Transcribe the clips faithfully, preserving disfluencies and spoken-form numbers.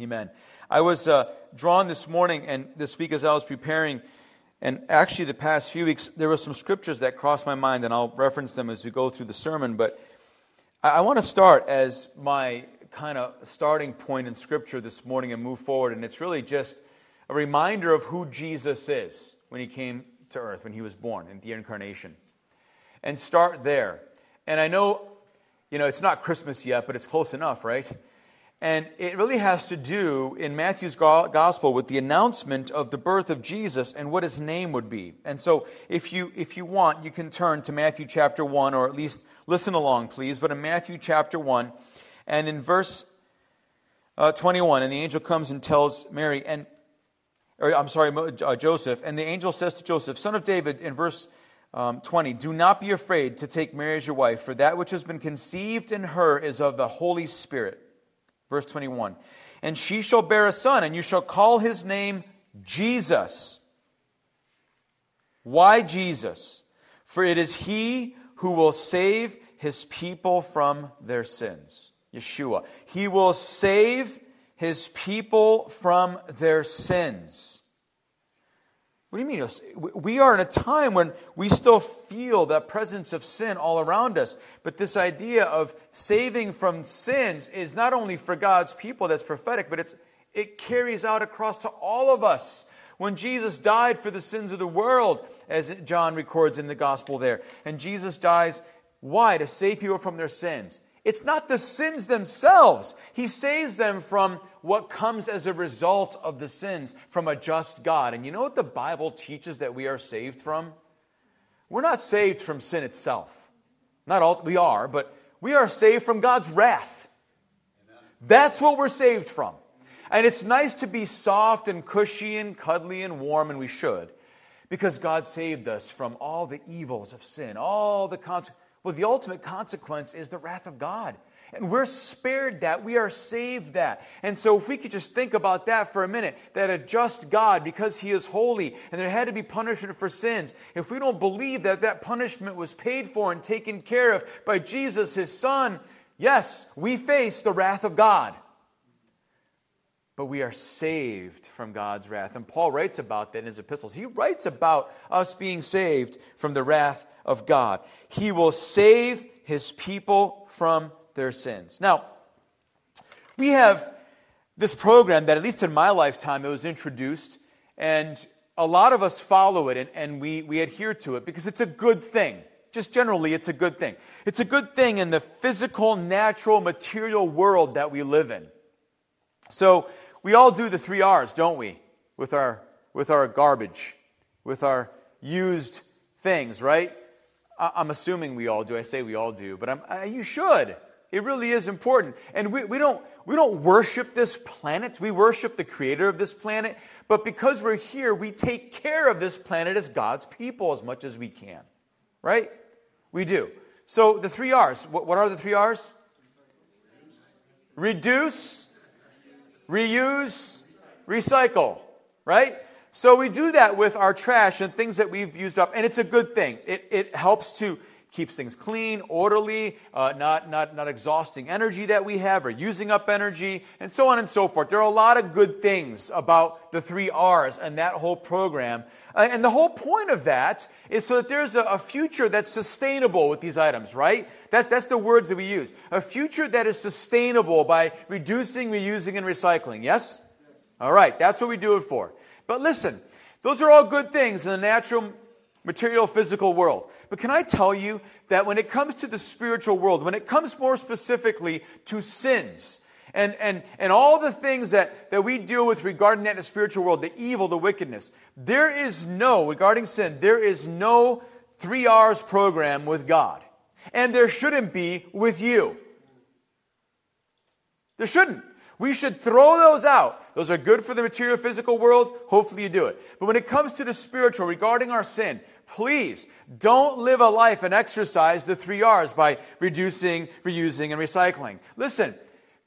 Amen. I was uh, drawn this morning and this week as I was preparing, and actually the past few weeks, there were some scriptures that crossed my mind, and I'll reference them as we go through the sermon. But I, I want to start as my kind of starting point in Scripture this morning and move forward. And it's really just a reminder of who Jesus is when he came to earth, when he was born, in the incarnation. And start there. And I know, you know, it's not Christmas yet, but it's close enough, right? And it really has to do, in Matthew's gospel, with the announcement of the birth of Jesus and what his name would be. And so, if you if you want, you can turn to Matthew chapter one, or at least listen along, please. But in Matthew chapter one, and in verse uh, twenty-one, and the angel comes and tells Mary, and or I'm sorry, uh, Joseph, and the angel says to Joseph, son of David, in verse um, twenty, do not be afraid to take Mary as your wife, for that which has been conceived in her is of the Holy Spirit. Verse twenty-one, and she shall bear a son, and you shall call his name Jesus. Why Jesus? For it is he who will save his people from their sins. Yeshua. He will save his people from their sins. What do you mean? We are in a time when we still feel the presence of sin all around us. But this idea of saving from sins is not only for God's people, that's prophetic, but it's it carries out across to all of us. When Jesus died for the sins of the world, as John records in the gospel there, and Jesus dies, why? To save people from their sins. It's not the sins themselves. He saves them from what comes as a result of the sins from a just God. And you know what the Bible teaches that we are saved from? We're not saved from sin itself. Not all, we are, but we are saved from God's wrath. That's what we're saved from. And it's nice to be soft and cushy and cuddly and warm, and we should, because God saved us from all the evils of sin, all the consequences. Well, the ultimate consequence is the wrath of God. And we're spared that. We are saved that. And so if we could just think about that for a minute, that a just God, because he is holy, and there had to be punishment for sins, if we don't believe that that punishment was paid for and taken care of by Jesus, his son, yes, we face the wrath of God. But we are saved from God's wrath. And Paul writes about that in his epistles. He writes about us being saved from the wrath of God. He will save his people from their sins. Now, we have this program that, at least in my lifetime, it was introduced, and a lot of us follow it, and, and we, we adhere to it because it's a good thing. Just generally, it's a good thing. It's a good thing in the physical, natural, material world that we live in. So we all do the three R's, don't we? With our with our garbage, with our used things, right? I, I'm assuming we all do. I say we all do, but I'm, I, you should. It really is important. And we, we don't we don't worship this planet. We worship the creator of this planet. But because we're here, we take care of this planet as God's people as much as we can, right? We do. So the three R's. What, what are the three R's? Reduce. Reuse, recycle, right? So we do that with our trash and things that we've used up, and it's a good thing. It it helps to keeps things clean, orderly, uh, not not not exhausting energy that we have or using up energy, and so on and so forth. There are a lot of good things about the three R's and that whole program, uh, and the whole point of that is so that there's a, a future that's sustainable with these items, right? That's, that's the words that we use. A future that is sustainable by reducing, reusing, and recycling. Yes? Yes. All right. That's what we do it for. But listen, those are all good things in the natural, material, physical world. But can I tell you that when it comes to the spiritual world, when it comes more specifically to sins, and, and, and all the things that, that we deal with regarding that in the spiritual world, the evil, the wickedness, there is no, regarding sin, there is no three R's program with God. And there shouldn't be with you. There shouldn't. We should throw those out. Those are good for the material, physical world. Hopefully you do it. But when it comes to the spiritual, regarding our sin, please don't live a life and exercise the three R's by reducing, reusing, and recycling. Listen,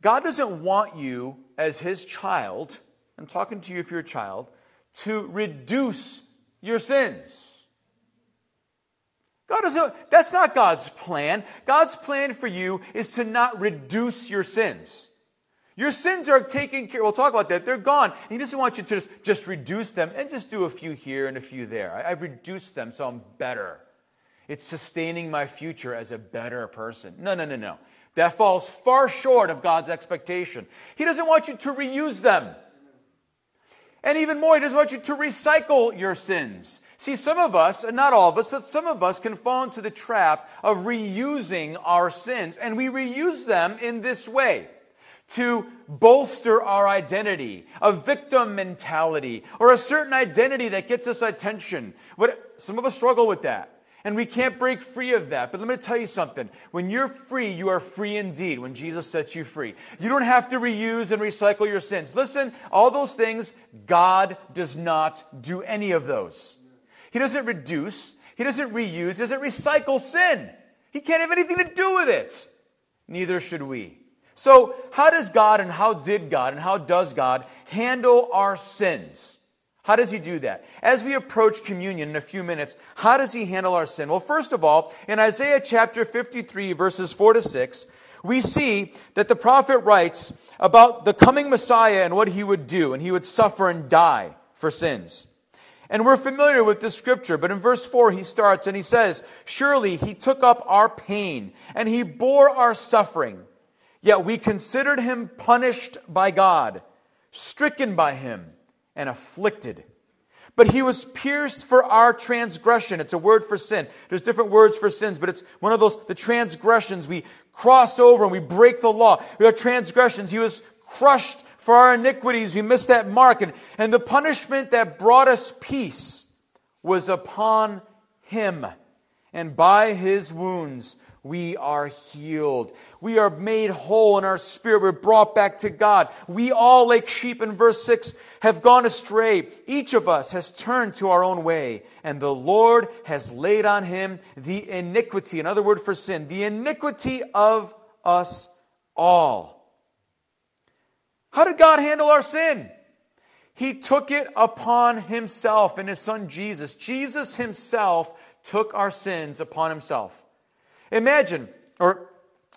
God doesn't want you as his child, I'm talking to you if you're a child, to reduce your sins. God doesn't, that's not God's plan. God's plan for you is to not reduce your sins. Your sins are taken care of. We'll talk about that. They're gone. He doesn't want you to just, just reduce them and just do a few here and a few there. I, I've reduced them, so I'm better. It's sustaining my future as a better person. No, no, no, no. That falls far short of God's expectation. He doesn't want you to reuse them. And even more, He doesn't want you to recycle your sins. See, some of us, and not all of us, but some of us can fall into the trap of reusing our sins. And we reuse them in this way: to bolster our identity, a victim mentality, or a certain identity that gets us attention. What, some of us struggle with that. And we can't break free of that. But let me tell you something. When you're free, you are free indeed. When Jesus sets you free, you don't have to reuse and recycle your sins. Listen, all those things, God does not do any of those. He doesn't reduce. He doesn't reuse. He doesn't recycle sin. He can't have anything to do with it. Neither should we. So how does God and how did God and how does God handle our sins? How does He do that? As we approach communion in a few minutes, how does He handle our sin? Well, first of all, in Isaiah chapter fifty-three, verses four to six, we see that the prophet writes about the coming Messiah and what He would do, and He would suffer and die for sins. And we're familiar with this scripture, but in verse four he starts and he says, "Surely He took up our pain, and He bore our suffering. Yet we considered Him punished by God, stricken by Him, and afflicted. But He was pierced for our transgression." It's a word for sin. There's different words for sins, but it's one of those, the transgressions. We cross over and we break the law. We are transgressions. He was crushed for our iniquities. We missed that mark. And, and the punishment that brought us peace was upon Him. And by His wounds, we are healed. We are made whole in our spirit. We're brought back to God. We all, like sheep in verse six, have gone astray. Each of us has turned to our own way, and the Lord has laid on Him the iniquity, another word for sin, the iniquity of us all. How did God handle our sin? He took it upon Himself in His Son Jesus. Jesus Himself took our sins upon Himself. Imagine, or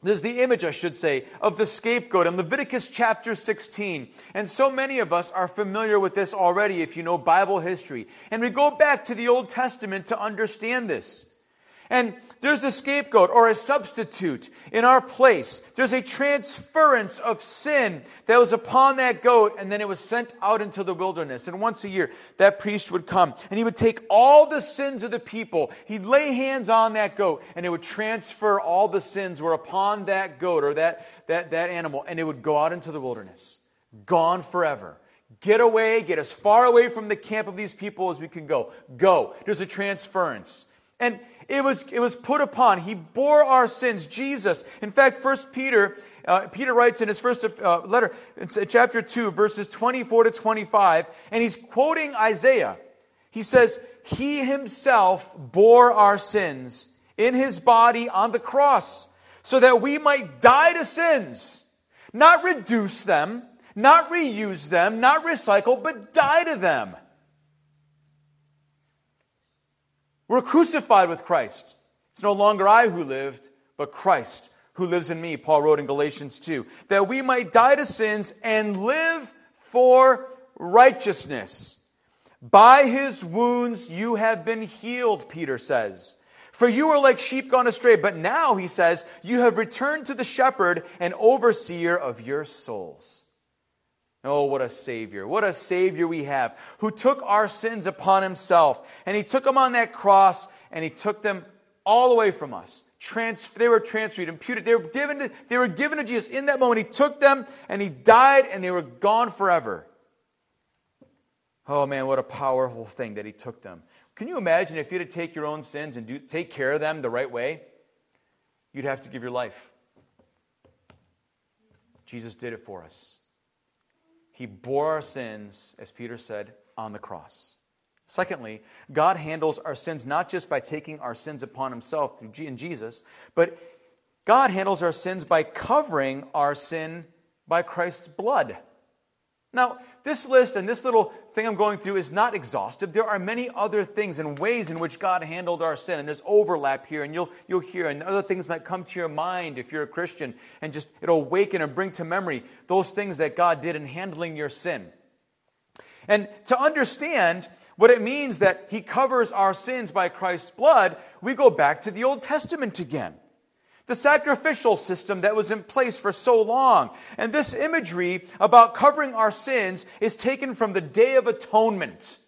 there's the image, I should say, of the scapegoat in Leviticus chapter sixteen. And so many of us are familiar with this already if you know Bible history. And we go back to the Old Testament to understand this. And there's a scapegoat or a substitute in our place. There's a transference of sin that was upon that goat, and then it was sent out into the wilderness. And once a year, that priest would come, and he would take all the sins of the people. He'd lay hands on that goat, and it would transfer all the sins were upon that goat or that, that, that animal, and it would go out into the wilderness, gone forever. Get away, get as far away from the camp of these people as we can go. Go. There's a transference. And it was, it was put upon. He bore our sins, Jesus. In fact, First Peter, uh, Peter writes in his first uh, letter, it's chapter two, verses twenty-four to twenty-five, and he's quoting Isaiah. He says, "He Himself bore our sins in His body on the cross, so that we might die to sins, not reduce them, not reuse them, not recycle, but die to them." We're crucified with Christ. It's no longer I who lived, but Christ who lives in me, Paul wrote in Galatians two, that we might die to sins and live for righteousness. By His wounds you have been healed, Peter says. For you were like sheep gone astray, but now, he says, you have returned to the shepherd and overseer of your souls. Oh, what a Savior. What a Savior we have, who took our sins upon Himself. And He took them on that cross, and He took them all away from us. Trans- they were transferred, imputed. They were, given to, they were given to Jesus in that moment. He took them, and He died, and they were gone forever. Oh, man, what a powerful thing that He took them. Can you imagine if you had to take your own sins and do, take care of them the right way? You'd have to give your life. Jesus did it for us. He bore our sins, as Peter said, on the cross. Secondly, God handles our sins not just by taking our sins upon Himself in Jesus, but God handles our sins by covering our sin by Christ's blood. Now, this list and this little thing I'm going through is not exhaustive. There are many other things and ways in which God handled our sin, and there's overlap here, and you'll you'll hear, and other things might come to your mind if you're a Christian, and just it'll awaken and bring to memory those things that God did in handling your sin. And to understand what it means that He covers our sins by Christ's blood, we go back to the Old Testament again. The sacrificial system that was in place for so long. And this imagery about covering our sins is taken from the Day of Atonement,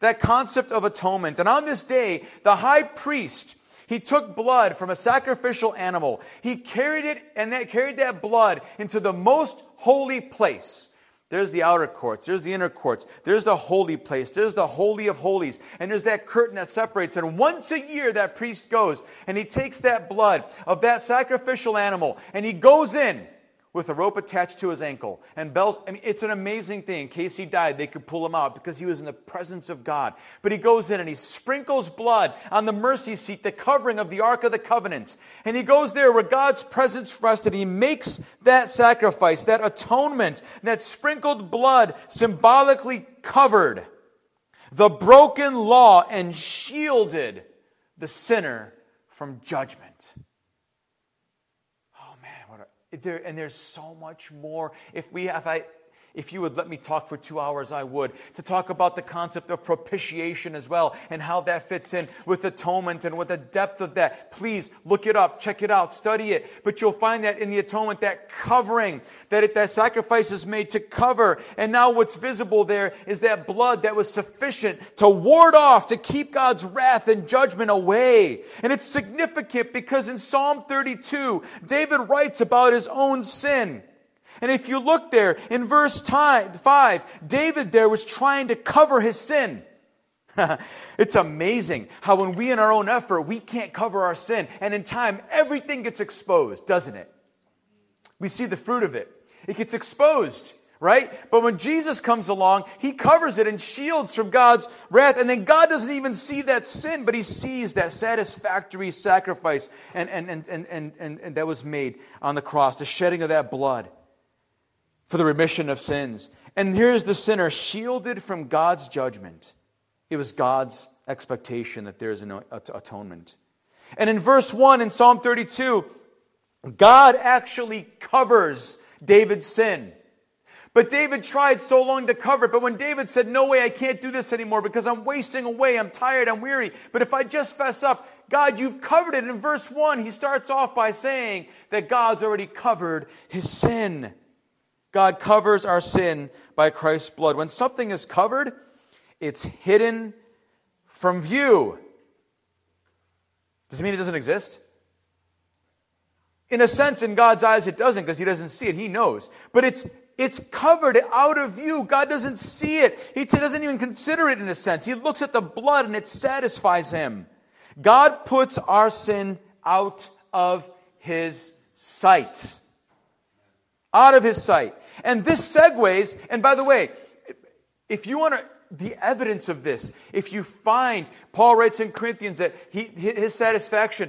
that concept of atonement. And on this day, the high priest, he took blood from a sacrificial animal. He carried it and that carried that blood into the most holy place. There's the outer courts, there's the inner courts, there's the holy place, there's the holy of holies, and there's that curtain that separates. And once a year that priest goes and he takes that blood of that sacrificial animal and he goes in with a rope attached to his ankle and bells. I mean, it's an amazing thing. In case he died, they could pull him out because he was in the presence of God. But he goes in and he sprinkles blood on the mercy seat, the covering of the Ark of the Covenant. And he goes there where God's presence rested. He makes that sacrifice, that atonement, that sprinkled blood symbolically covered the broken law and shielded the sinner from judgment. There, and there's so much more. If we, if I, if you would let me talk for two hours, I would, to talk about the concept of propitiation as well and how that fits in with atonement and with the depth of that. Please look it up, check it out, study it. But you'll find that in the atonement, that covering, that it, that sacrifice is made to cover. And now what's visible there is that blood that was sufficient to ward off, to keep God's wrath and judgment away. And it's significant because in Psalm thirty-two, David writes about his own sin. And if you look there, in verse five, David there was trying to cover his sin. It's amazing how when we in our own effort, we can't cover our sin. And in time, everything gets exposed, doesn't it? We see the fruit of it. It gets exposed, right? But when Jesus comes along, He covers it and shields from God's wrath. And then God doesn't even see that sin, but He sees that satisfactory sacrifice and, and, and, and, and, and, and that was made on the cross, the shedding of that blood for the remission of sins. And here's the sinner shielded from God's judgment. It was God's expectation that there is an atonement. And in verse one in Psalm thirty-two, God actually covers David's sin. But David tried so long to cover it. But when David said, no way, I can't do this anymore because I'm wasting away, I'm tired, I'm weary. But if I just fess up, God, you've covered it. In verse one, he starts off by saying that God's already covered his sin. God covers our sin by Christ's blood. When something is covered, it's hidden from view. Does it mean it doesn't exist? In a sense, in God's eyes, it doesn't because He doesn't see it. He knows. But it's it's covered out of view. God doesn't see it. He doesn't even consider it in a sense. He looks at the blood and it satisfies Him. God puts our sin out of His sight. Out of His sight. And this segues, and by the way, if you want to, the evidence of this, if you find, Paul writes in Corinthians that he, his satisfaction,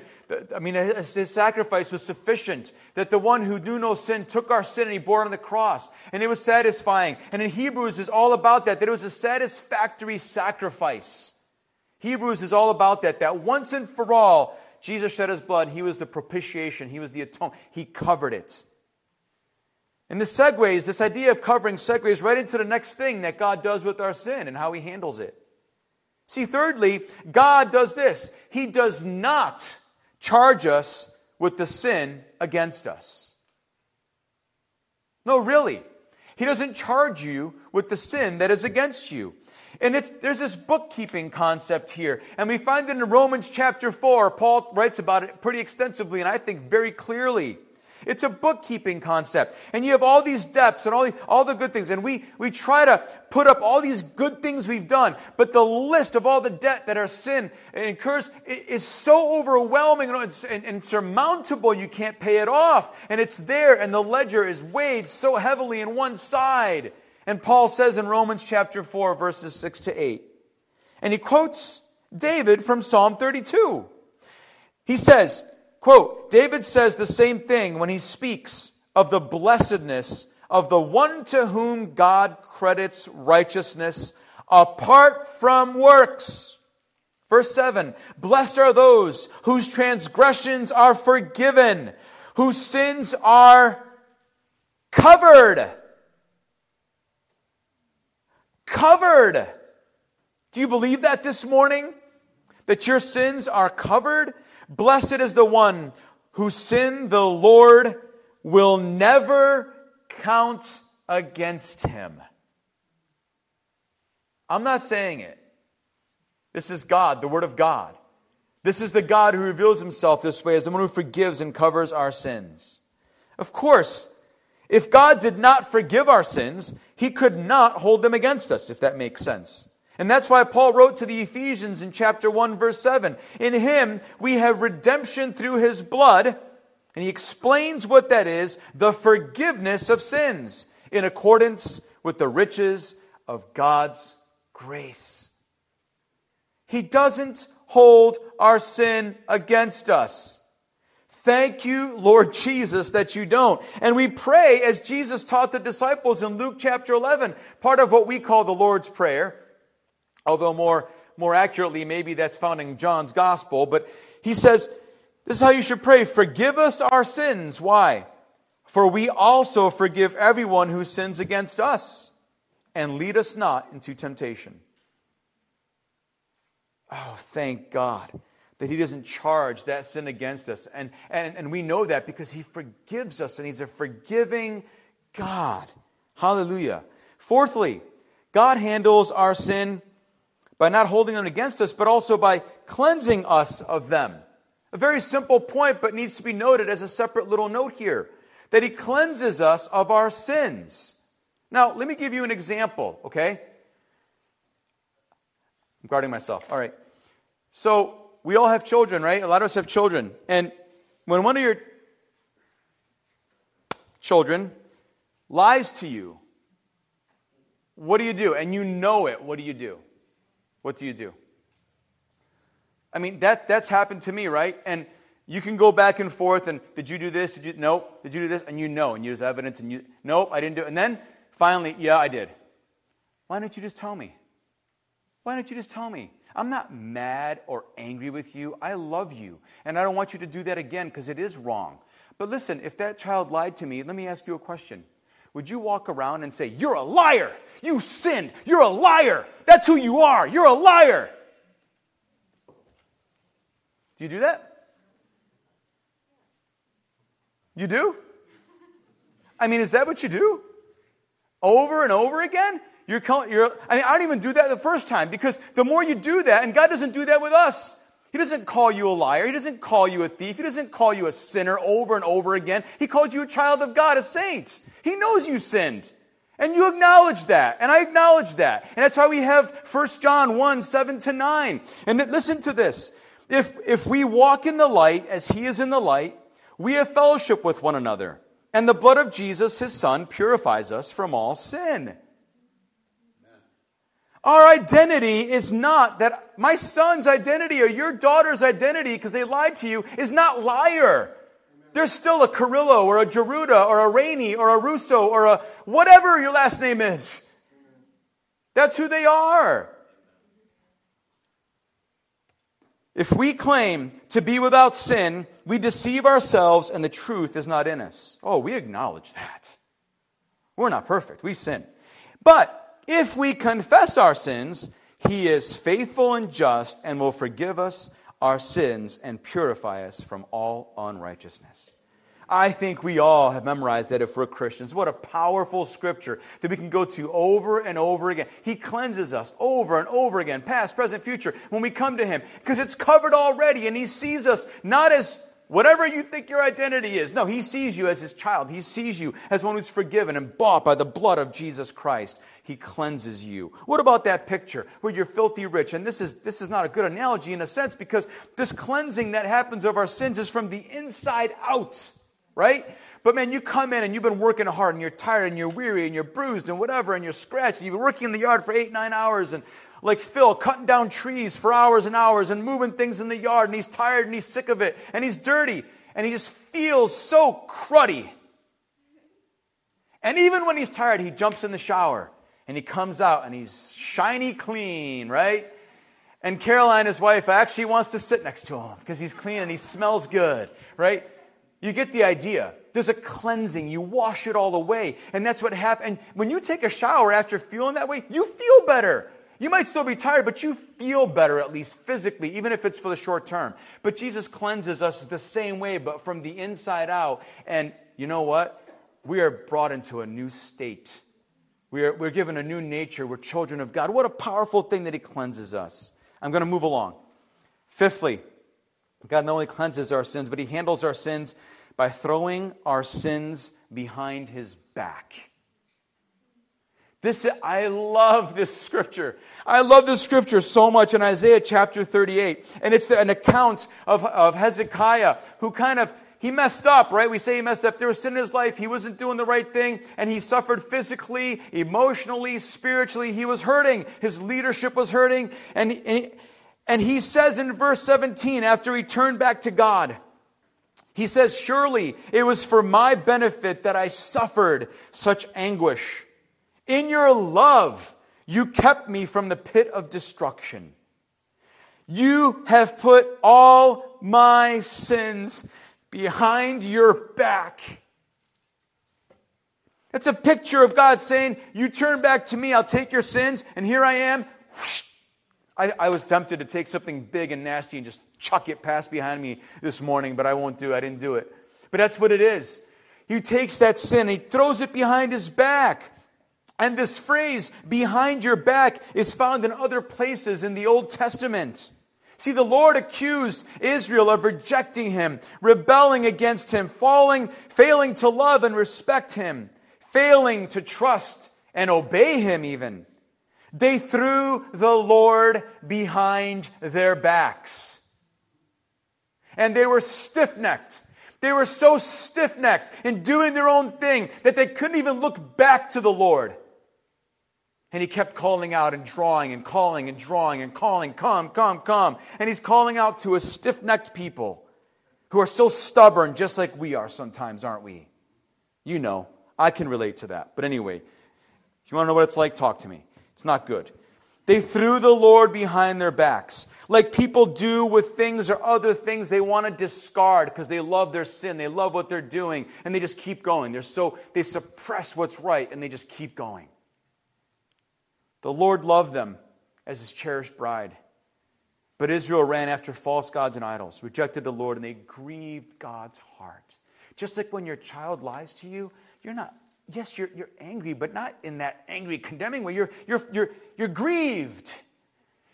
I mean, his sacrifice was sufficient, that the one who knew no sin took our sin and he bore it on the cross, and it was satisfying. And in Hebrews is all about that, that it was a satisfactory sacrifice. Hebrews is all about that, that once and for all, Jesus shed His blood, He was the propitiation, He was the atonement, He covered it. And this segues, this idea of covering segues right into the next thing that God does with our sin and how He handles it. See, thirdly, God does this. He does not charge us with the sin against us. No, really. He doesn't charge you with the sin that is against you. And it's, there's this bookkeeping concept here. And we find it in Romans chapter four. Paul writes about it pretty extensively and I think very clearly. It's a bookkeeping concept. And you have all these debts and all the, all the good things. And we, we try to put up all these good things we've done. But the list of all the debt that our sin incurs is so overwhelming and insurmountable you can't pay it off. And it's there and the ledger is weighed so heavily in one side. And Paul says in Romans chapter four verses six to eight. And he quotes David from Psalm thirty-two. He says, quote, David says the same thing when he speaks of the blessedness of the one to whom God credits righteousness apart from works. Verse seven, blessed are those whose transgressions are forgiven, whose sins are covered. Covered. Do you believe that this morning? That your sins are covered? Blessed is the one whose sin the Lord will never count against him. I'm not saying it. This is God, the Word of God. This is the God who reveals himself this way as the one who forgives and covers our sins. Of course, if God did not forgive our sins, he could not hold them against us, if that makes sense. And that's why Paul wrote to the Ephesians in chapter one, verse seven. In him, we have redemption through his blood. And he explains what that is, the forgiveness of sins in accordance with the riches of God's grace. He doesn't hold our sin against us. Thank you, Lord Jesus, that you don't. And we pray as Jesus taught the disciples in Luke chapter eleven, part of what we call the Lord's Prayer. Although more, more accurately, maybe that's found in John's gospel. But he says, this is how you should pray. Forgive us our sins. Why? For we also forgive everyone who sins against us. And lead us not into temptation. Oh, thank God that he doesn't charge that sin against us. And, and, and we know that because he forgives us. And he's a forgiving God. Hallelujah. Fourthly, God handles our sin by not holding them against us, but also by cleansing us of them. A very simple point, but needs to be noted as a separate little note here, that he cleanses us of our sins. Now, let me give you an example, okay? I'm guarding myself. All right. So, we all have children, right? A lot of us have children. And when one of your children lies to you, what do you do? And you know it. What do you do? What do you do? I mean, that that's happened to me, right? And you can go back and forth and did you do this? Did you nope, did you do this? And you know, and you use evidence and you nope, I didn't do it. And then finally, yeah, I did. Why don't you just tell me? Why don't you just tell me? I'm not mad or angry with you. I love you. And I don't want you to do that again because it is wrong. But listen, if that child lied to me, let me ask you a question. Would you walk around and say, you're a liar, you sinned, you're a liar, that's who you are, you're a liar? Do you do that? You do? I mean, is that what you do? Over and over again? You're, you're, I mean, I don't even do that the first time, because the more you do that, and God doesn't do that with us. He doesn't call you a liar. He doesn't call you a thief. He doesn't call you a sinner over and over again. He called you a child of God, a saint. He knows you sinned. And you acknowledge that. And I acknowledge that. And that's why we have First John one, seven to nine. And listen to this. If, if we walk in the light as he is in the light, we have fellowship with one another. And the blood of Jesus, his son, purifies us from all sin. Our identity is not that my son's identity or your daughter's identity, because they lied to you, is not liar. There's still a Carrillo or a Geruda or a Rainey or a Russo or a whatever your last name is. That's who they are. If we claim to be without sin, we deceive ourselves and the truth is not in us. Oh, we acknowledge that. We're not perfect. We sin. But if we confess our sins, he is faithful and just and will forgive us our sins and purify us from all unrighteousness. I think we all have memorized that if we're Christians. What a powerful scripture that we can go to over and over again. He cleanses us over and over again, past, present, future, when we come to him. Because it's covered already and he sees us not as whatever you think your identity is. No, he sees you as his child. He sees you as one who's forgiven and bought by the blood of Jesus Christ. He cleanses you. What about that picture where you're filthy rich? And this is this is not a good analogy in a sense, because this cleansing that happens of our sins is from the inside out, right? But man, you come in and you've been working hard and you're tired and you're weary and you're bruised and whatever and you're scratched and you've been working in the yard for eight, nine hours and like Phil, cutting down trees for hours and hours and moving things in the yard, and he's tired and he's sick of it and he's dirty and he just feels so cruddy. And even when he's tired, he jumps in the shower and he comes out and he's shiny clean, right? And Caroline, his wife, actually wants to sit next to him because he's clean and he smells good, right? You get the idea. There's a cleansing. You wash it all away. And that's what happens. When you take a shower after feeling that way, you feel better. You might still be tired, but you feel better, at least physically, even if it's for the short term. But Jesus cleanses us the same way, but from the inside out. And you know what? We are brought into a new state. We are, we're given a new nature. We're children of God. What a powerful thing that he cleanses us. I'm going to move along. Fifthly, God not only cleanses our sins, but he handles our sins by throwing our sins behind his back. This I love this scripture. I love this scripture so much in Isaiah chapter thirty-eight. And it's an account of, of Hezekiah who kind of, he messed up, right? We say he messed up. There was sin in his life. He wasn't doing the right thing. And he suffered physically, emotionally, spiritually. He was hurting. His leadership was hurting. And, and, and he says in verse seventeen, after he turned back to God, he says, "Surely it was for my benefit that I suffered such anguish. In your love, you kept me from the pit of destruction. You have put all my sins behind your back." That's a picture of God saying, you turn back to me, I'll take your sins, and here I am. I, I was tempted to take something big and nasty and just chuck it past behind me this morning, but I won't do it. I didn't do it. But that's what it is. He takes that sin, he throws it behind his back. And this phrase, behind your back, is found in other places in the Old Testament. See, the Lord accused Israel of rejecting him, rebelling against him, falling, failing to love and respect him, failing to trust and obey him even. They threw the Lord behind their backs. And they were stiff-necked. They were so stiff-necked in doing their own thing that they couldn't even look back to the Lord. And he kept calling out and drawing and calling and drawing and calling, come, come, come. And he's calling out to a stiff-necked people who are so stubborn, just like we are sometimes, aren't we? You know, I can relate to that. But anyway, if you want to know what it's like, talk to me. It's not good. They threw the Lord behind their backs, like people do with things or other things they want to discard because they love their sin, they love what they're doing, and they just keep going. They're so they suppress what's right, and they just keep going. The Lord loved them as his cherished bride. But Israel ran after false gods and idols, rejected the Lord, and they grieved God's heart. Just like when your child lies to you, you're not, yes, you're, you're angry, but not in that angry, condemning way. You're, you're, you're, you're grieved.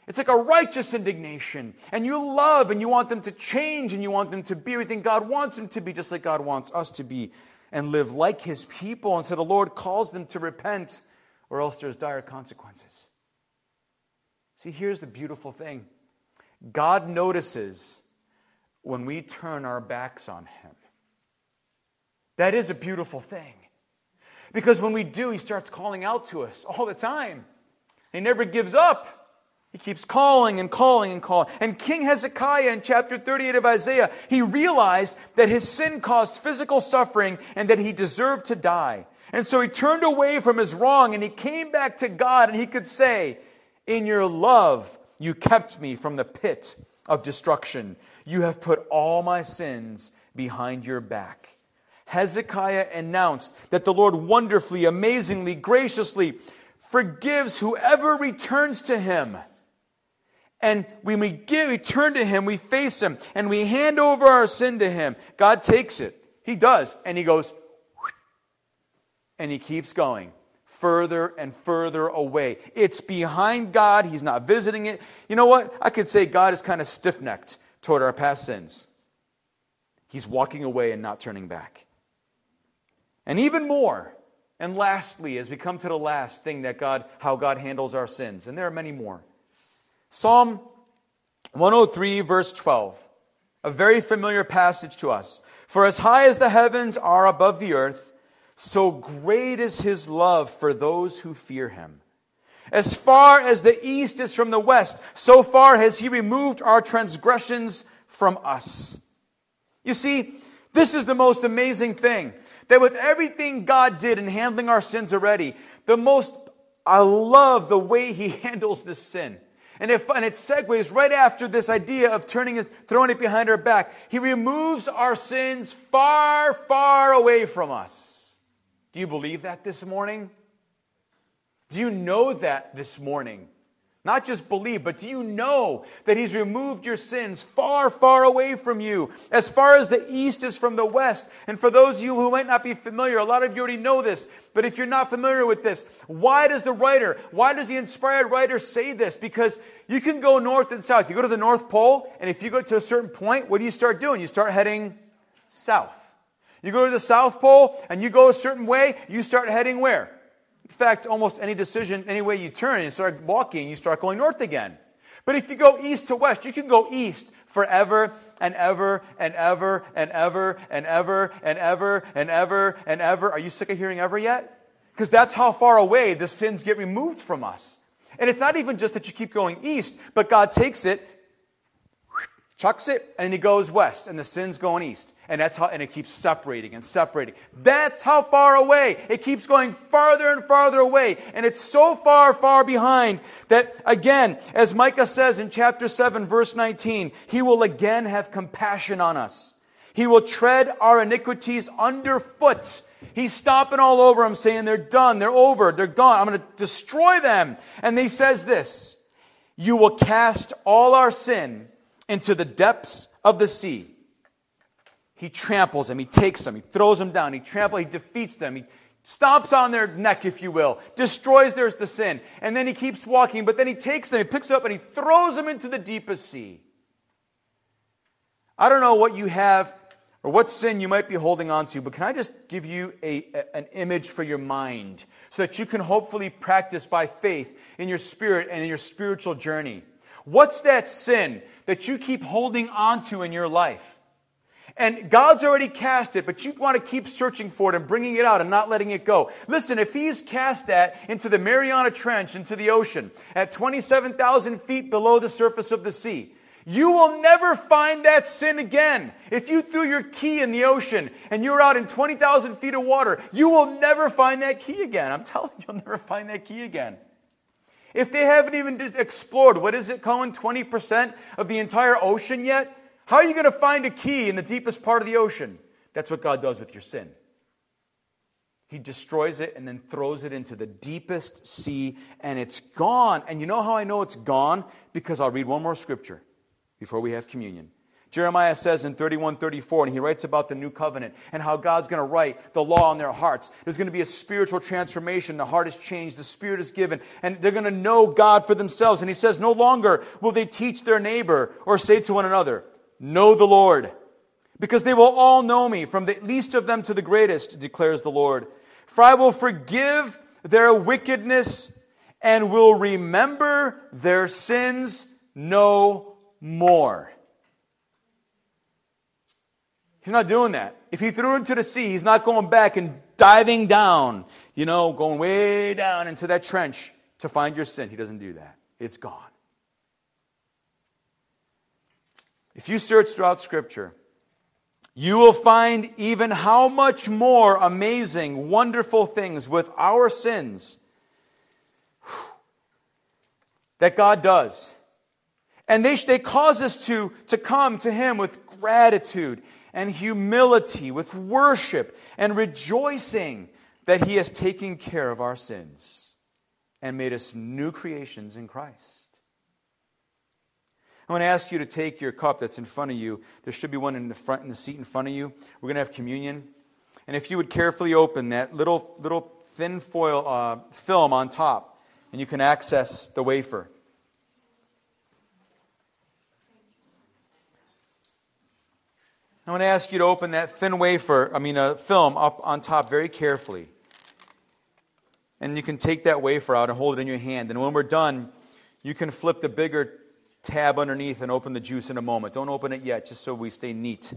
It's like a righteous indignation. And you love and you want them to change and you want them to be everything God wants them to be, just like God wants us to be and live like his people. And so the Lord calls them to repent, or else there's dire consequences. See, here's the beautiful thing. God notices when we turn our backs on him. That is a beautiful thing. Because when we do, he starts calling out to us all the time. He never gives up. He keeps calling and calling and calling. And King Hezekiah in chapter thirty-eight of Isaiah, he realized that his sin caused physical suffering and that he deserved to die. And so he turned away from his wrong and he came back to God and he could say, "In your love, you kept me from the pit of destruction. You have put all my sins behind your back." Hezekiah announced that the Lord wonderfully, amazingly, graciously forgives whoever returns to him. And when we give, we turn to him, we face him, and we hand over our sin to him. God takes it. He does. And he goes, and he keeps going further and further away. It's behind God. He's not visiting it. You know what? I could say God is kind of stiff-necked toward our past sins. He's walking away and not turning back. And even more, and lastly, as we come to the last thing that God, how God handles our sins, and there are many more. Psalm one oh three, verse twelve, a very familiar passage to us. "For as high as the heavens are above the earth, so great is his love for those who fear him. As far as the east is from the west, so far has he removed our transgressions from us." You see, this is the most amazing thing. That with everything God did in handling our sins already, the most, I love the way he handles this sin. And, if, and it segues right after this idea of turning it, throwing it behind our back. He removes our sins far, far away from us. Do you believe that this morning? Do you know that this morning? Not just believe, but do you know that he's removed your sins far, far away from you, as far as the east is from the west? And for those of you who might not be familiar, a lot of you already know this, but if you're not familiar with this, why does the writer, why does the inspired writer say this? Because you can go north and south. You go to the North Pole, and if you go to a certain point, what do you start doing? You start heading south. You go to the South Pole, and you go a certain way, you start heading where? In fact, almost any decision, any way you turn and start walking, you start going north again. But if you go east to west, you can go east forever and ever and ever and ever and ever and ever and ever and ever. Are you sick of hearing ever yet? Because that's how far away the sins get removed from us. And it's not even just that you keep going east, but God takes it, chucks it, and he goes west, and the sin's going east. And that's how, and it keeps separating and separating. That's how far away. It keeps going farther and farther away. And it's so far, far behind that, again, as Micah says in chapter seven, verse nineteen, he will again have compassion on us. He will tread our iniquities underfoot. He's stomping all over them, saying they're done, they're over, they're gone. I'm going to destroy them. And he says this, you will cast all our sin into the depths of the sea. He tramples them. He takes them. He throws them down. He tramples. He defeats them. He stomps on their neck, if you will. Destroys their the sin. And then he keeps walking. But then he takes them. He picks them up and he throws them into the deepest sea. I don't know what you have or what sin you might be holding on to. But can I just give you a, a an image for your mind, so that you can hopefully practice by faith in your spirit and in your spiritual journey? What's that sin that you keep holding on to in your life? And God's already cast it, but you want to keep searching for it and bringing it out and not letting it go. Listen, if he's cast that into the Mariana Trench, into the ocean, at twenty-seven thousand feet below the surface of the sea, you will never find that sin again. If you threw your key in the ocean and you're out in twenty thousand feet of water, you will never find that key again. I'm telling you, you'll never find that key again. If they haven't even explored, what is it, Cohen, twenty percent of the entire ocean yet? How are you going to find a key in the deepest part of the ocean? That's what God does with your sin. He destroys it and then throws it into the deepest sea, and it's gone. And you know how I know it's gone? Because I'll read one more scripture before we have communion. Jeremiah says in thirty-one thirty-four, and he writes about the new covenant and how God's going to write the law on their hearts. There's going to be a spiritual transformation. The heart is changed. The spirit is given. And they're going to know God for themselves. And he says, no longer will they teach their neighbor or say to one another, know the Lord, because they will all know me, from the least of them to the greatest, declares the Lord. For I will forgive their wickedness and will remember their sins no more. He's not doing that. If he threw into the sea, he's not going back and diving down, you know, going way down into that trench to find your sin. He doesn't do that. It's gone. If you search throughout Scripture, you will find even how much more amazing, wonderful things with our sins that God does. And they, they cause us to, to come to him with gratitude and humility, with worship and rejoicing that he has taken care of our sins and made us new creations in Christ. I'm going to ask you to take your cup that's in front of you. There should be one in the front, in the seat in front of you. We're going to have communion. And if you would carefully open that little little thin foil uh, film on top, and you can access the wafer. I'm going to ask you to open that thin wafer, I mean a uh, film up on top very carefully. And you can take that wafer out and hold it in your hand. And when we're done, you can flip the bigger tab underneath and open the juice in a moment. Don't open it yet, just so we stay neat.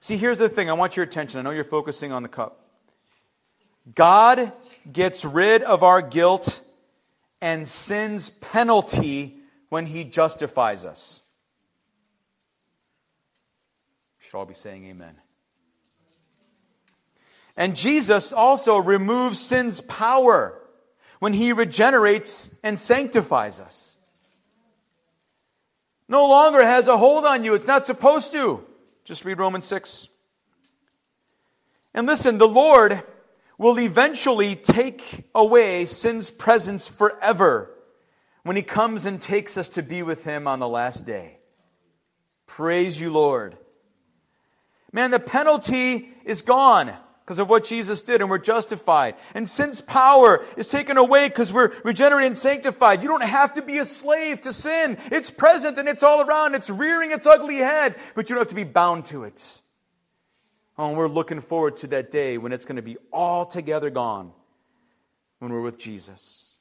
See, here's the thing. I want your attention. I know you're focusing on the cup. God gets rid of our guilt and sin's penalty when he justifies us. We should all be saying amen. And Jesus also removes sin's power when he regenerates and sanctifies us. No longer has a hold on you. It's not supposed to. Just read Romans six. And listen, the Lord will eventually take away sin's presence forever when he comes and takes us to be with him on the last day. Praise you, Lord. Man, the penalty is gone because of what Jesus did, and we're justified. And sin's power is taken away because we're regenerated and sanctified. You don't have to be a slave to sin. It's present and it's all around. It's rearing its ugly head, but you don't have to be bound to it. Oh, and we're looking forward to that day when it's going to be altogether gone, when we're with Jesus.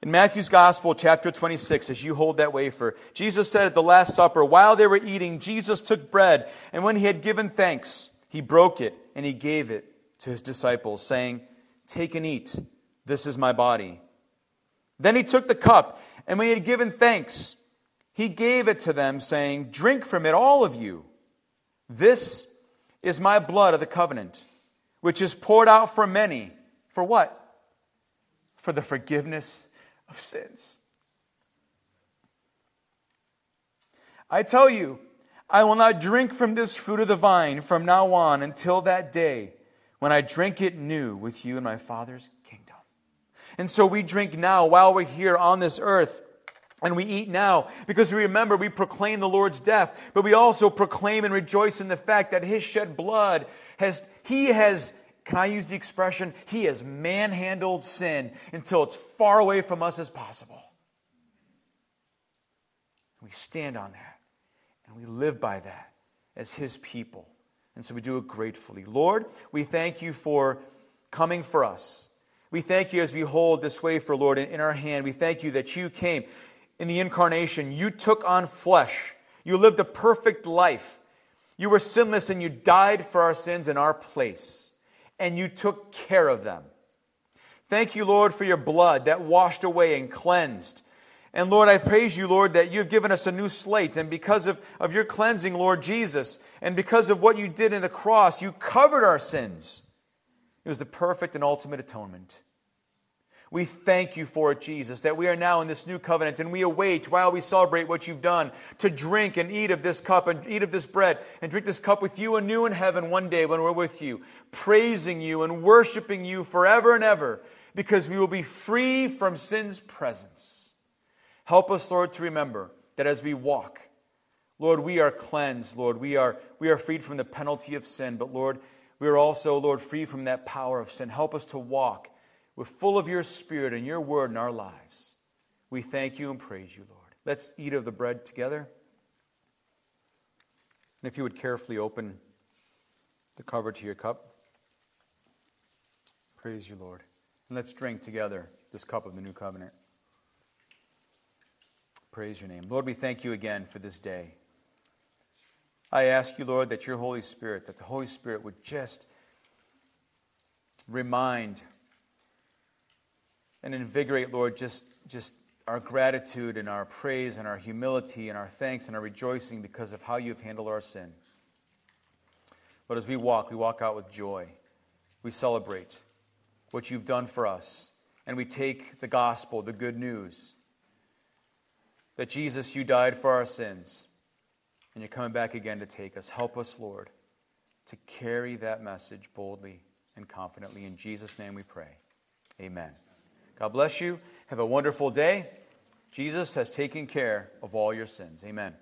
In Matthew's Gospel, chapter twenty-six, as you hold that wafer, Jesus said at the Last Supper, while they were eating, Jesus took bread, and when he had given thanks, he broke it and he gave it to his disciples, saying, take and eat. This is my body. Then he took the cup, and when he had given thanks, he gave it to them, saying, drink from it, all of you. This is my blood of the covenant, which is poured out for many. For what? For the forgiveness of sins. I tell you, I will not drink from this fruit of the vine from now on until that day when I drink it new with you in my Father's kingdom. And so we drink now while we're here on this earth, and we eat now because we remember we proclaim the Lord's death, but we also proclaim and rejoice in the fact that his shed blood has, he has, can I use the expression? He has manhandled sin until it's far away from us as possible. We stand on that. And we live by that as his people. And so we do it gratefully. Lord, we thank you for coming for us. We thank you as we hold this wafer, Lord, in our hand. We thank you that you came in the incarnation. You took on flesh. You lived a perfect life. You were sinless and you died for our sins in our place. And you took care of them. Thank you, Lord, for your blood that washed away and cleansed. And Lord, I praise you, Lord, that you've given us a new slate. And because of, of your cleansing, Lord Jesus, and because of what you did in the cross, you covered our sins. It was the perfect and ultimate atonement. We thank you for it, Jesus, that we are now in this new covenant, and we await while we celebrate what you've done to drink and eat of this cup and eat of this bread and drink this cup with you anew in heaven one day when we're with you, praising you and worshiping you forever and ever, because we will be free from sin's presence. Help us, Lord, to remember that as we walk, Lord, we are cleansed, Lord. We are, we are freed from the penalty of sin, but Lord, we are also, Lord, free from that power of sin. Help us to walk with full of your Spirit and your Word in our lives. We thank you and praise you, Lord. Let's eat of the bread together. And if you would carefully open the cover to your cup, praise you, Lord. And let's drink together this cup of the new covenant. Praise your name. Lord, we thank you again for this day. I ask you, Lord, that your Holy Spirit, that the Holy Spirit would just remind and invigorate, Lord, just, just our gratitude and our praise and our humility and our thanks and our rejoicing because of how you've handled our sin. But as we walk, we walk out with joy. We celebrate what you've done for us, and we take the gospel, the good news, that Jesus, you died for our sins, and you're coming back again to take us. Help us, Lord, to carry that message boldly and confidently. In Jesus' name we pray. Amen. God bless you. Have a wonderful day. Jesus has taken care of all your sins. Amen.